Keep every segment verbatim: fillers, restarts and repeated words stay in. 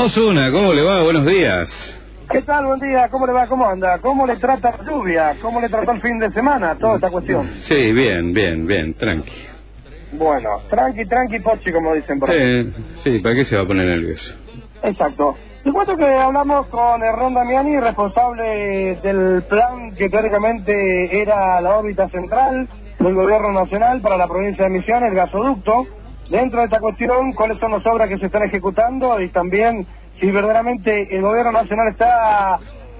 Osuna, ¿cómo le va? Buenos días. ¿Qué tal? Buen día. ¿Cómo le va? ¿Cómo anda? ¿Cómo le trata la lluvia? ¿Cómo le trató el fin de semana? Toda esta cuestión. Sí, bien, bien, bien. Tranqui. Bueno, tranqui, tranqui, pochi, como dicen por ahí. Sí, sí, ¿para qué se va a poner nervioso? Exacto. Te cuento que hablamos con Hernán Damiani, responsable del plan que teóricamente era la órbita central del gobierno nacional para la provincia de Misiones, el gasoducto. Dentro de esta cuestión, ¿cuáles son las obras que se están ejecutando? Y también, si verdaderamente el gobierno nacional está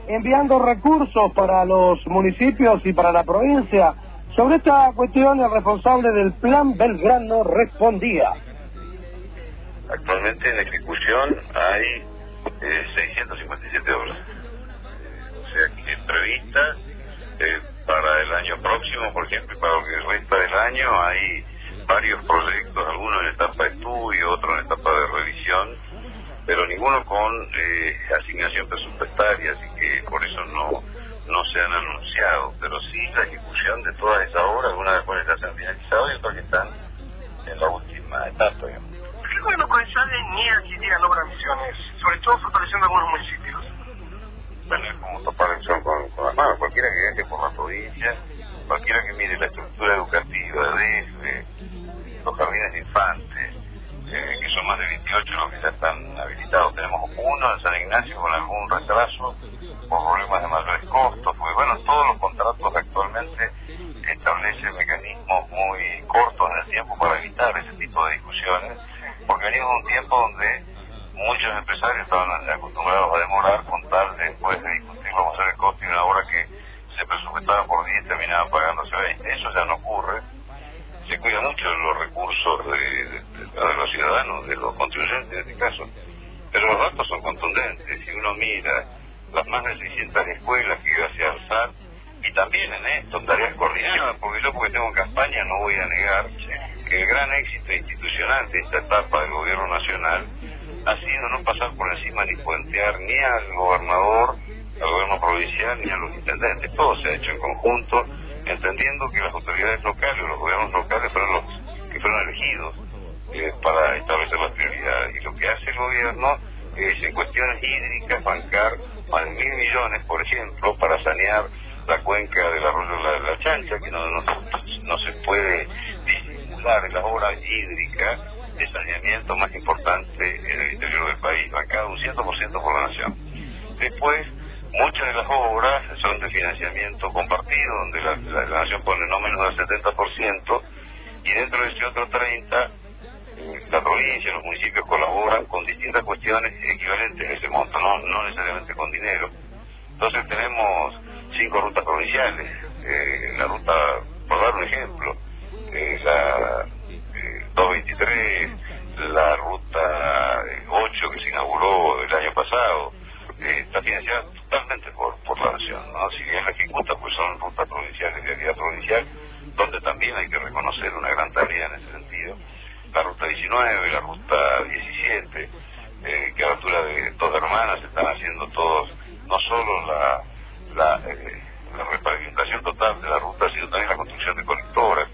enviando recursos para los municipios y para la provincia. Sobre esta cuestión, el responsable del Plan Belgrano respondía. Actualmente en ejecución hay eh, seiscientas cincuenta y siete obras, eh, o sea, que previstas eh, para el año próximo, por ejemplo, y para lo que resta del año hay varios proyectos, algunos en etapa de estudio, otros en etapa de revisión, pero ninguno con eh, asignación presupuestaria, así que por eso no, no se han anunciado, pero sí la ejecución de todas esas obras, algunas de las cuales ya se han finalizado y otras que están en la última etapa, digamos. ¿Qué gobierno comercial niega que llegan obras a Misiones, sobre todo fortaleciendo algunos municipios? Bueno, es como topar el sol con, con las manos, cualquiera que viaje por la provincia, cualquiera que mire la estructura educativa de eh, los jardines de infantes, eh, que son más de veintiocho los que ya están habilitados. Tenemos uno en San Ignacio con algún retraso, por problemas de mayores costos, porque bueno, todos los contratos actualmente establecen mecanismos muy cortos en el tiempo para evitar ese tipo de discusiones, porque venimos de un tiempo donde muchos empresarios estaban acostumbrados a demorar con tal después de discutir cómo hacer el costo y una obra que se presupuestaba por diez terminaba pagándose veinte. Eso ya no ocurre. Se cuidan mucho los recursos de, de, de los ciudadanos, de los contribuyentes en este caso, pero los datos son contundentes. Si uno mira las más de seiscientas escuelas que iba hacia el S A T, y también en esto, tareas coordinadas, porque yo porque tengo campaña no voy a negar que el gran éxito institucional de esta etapa del gobierno nacional ha sido no pasar por encima ni puentear ni al gobernador, al gobierno provincial, ni a los intendentes. Todo se ha hecho en conjunto, entendiendo que las autoridades locales, los gobiernos locales fueron los que fueron elegidos eh, para establecer las prioridades. Y lo que hace el gobierno es en cuestiones hídricas bancar más de mil millones, por ejemplo, para sanear la cuenca del arroyo de la, la Chancha, que no, no, no se puede disimular en las obras hídricas de saneamiento más importante en el interior del país, bancada un cien por ciento por la nación. Después, muchas de las obras son de financiamiento compartido, donde la, la, la nación pone no menos del setenta por ciento, y dentro de ese otro treinta por ciento, la provincia, los municipios colaboran con distintas cuestiones equivalentes a ese monto, no, no necesariamente con dinero. Entonces tenemos cinco rutas provinciales, eh, la ruta, por dar un ejemplo, eh, la eh, doscientos veintitrés, la ruta ocho que se inauguró el año pasado, eh, está financiada totalmente por, por la nación, ¿no? Si bien la ejecuta, pues son rutas provinciales de actividad provincial, donde también hay que reconocer una gran tarea en ese sentido. La ruta diecinueve, la ruta diecisiete, eh, que a la altura de Dos Hermanas están haciendo todos, no solo la, la, eh, la repavimentación total de la ruta, sino también la construcción de colectoras.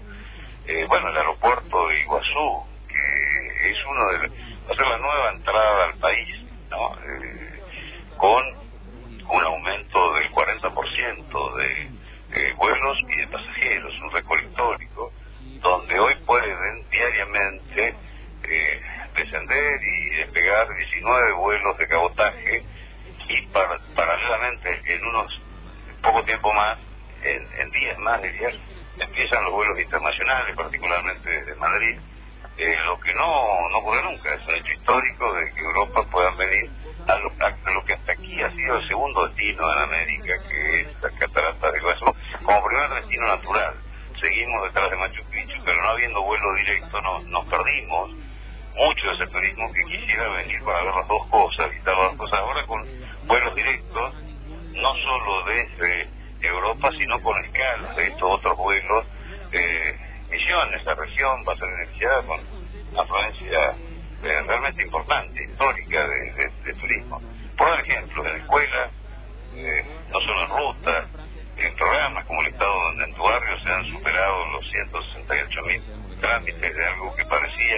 Eh, bueno, el aeropuerto de Iguazú, que es uno de va a ser la nueva entrada al país, ¿no? Eh, con un aumento del cuarenta por ciento de eh, vuelos y de pasajeros, un récord histórico, donde hoy pueden diariamente eh, descender y despegar diecinueve vuelos de cabotaje y par paralelamente en unos poco tiempo más, en, en días más de días, empiezan los vuelos internacionales, particularmente desde Madrid, eh, lo que no, no ocurre nunca. Es un hecho histórico de que Europa pueda venir a lo, a lo que hasta aquí ha sido el segundo destino en América, que es la catarata de Iguazú, como primer destino natural. Seguimos detrás de Machu Picchu, pero no habiendo vuelo directo no, nos perdimos mucho de ese turismo que quisiera venir para ver las dos cosas, visitar las dos cosas ahora con vuelos directos, no solo desde Europa, sino con escalas de estos otros vuelos. eh, Misiones, esta región va a ser beneficiada con una afluencia eh, realmente importante, histórica de, de, de turismo. Por ejemplo, en escuelas, eh, no solo en rutas, en programas como el estado donde en tu barrio se han superado los ciento sesenta y ocho mil trámites de algo que parecía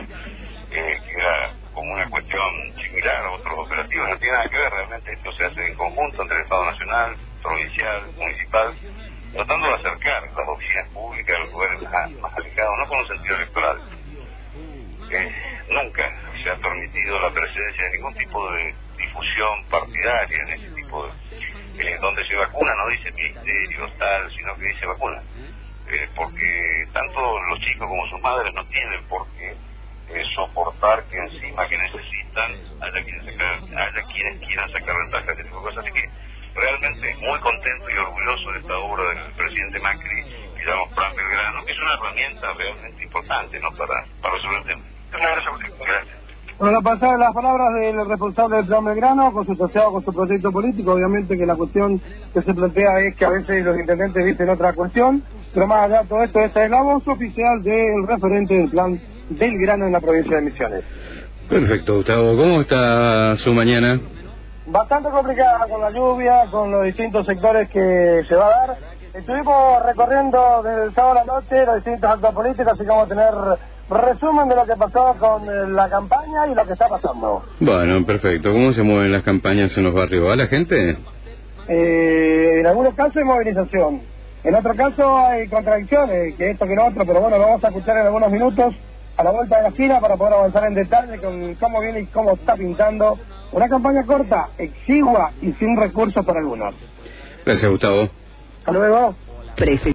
eh, que era como una cuestión similar a otros operativos, no tiene nada que ver realmente, esto se hace en conjunto entre el Estado Nacional, Provincial, Municipal, tratando de acercar las oficinas públicas a los lugares más, más alejados, no con un sentido electoral. Eh, nunca se ha permitido la presencia de ningún tipo de difusión partidaria en este tipo de... Eh, donde se vacuna no dice ministerio, tal, sino que dice vacuna. Eh, porque tanto los chicos como sus madres no tienen por qué eh, soportar que encima que necesitan haya quienes, sacar, haya quienes quieran sacar ventajas de tipo de cosas. Así que realmente muy contento y orgulloso de esta obra del presidente Macri, que llamamos Plan Belgrano, que es una herramienta realmente importante, ¿no?, para, para resolver el tema. Gracias. Bueno, la pasada de las palabras del responsable del Plan Belgrano, con su asociado, con su proyecto político. Obviamente que la cuestión que se plantea es que a veces los intendentes dicen otra cuestión, pero más allá de todo esto, esta es la voz oficial del referente del Plan Belgrano en la provincia de Misiones. Perfecto, Gustavo. ¿Cómo está su mañana? Bastante complicada, con la lluvia, con los distintos sectores que se va a dar. Estuvimos recorriendo desde el sábado a la noche los distintos actos políticos, así que vamos a tener resumen de lo que pasó con la campaña y lo que está pasando. Bueno, perfecto. ¿Cómo se mueven las campañas en los barrios? ¿A la gente? Eh, en algunos casos hay movilización, en otros casos hay contradicciones, que esto que lo otro, pero bueno, lo vamos a escuchar en algunos minutos a la vuelta de la esquina para poder avanzar en detalle con cómo viene y cómo está pintando una campaña corta, exigua y sin recursos para algunos. Gracias, Gustavo. Hasta luego.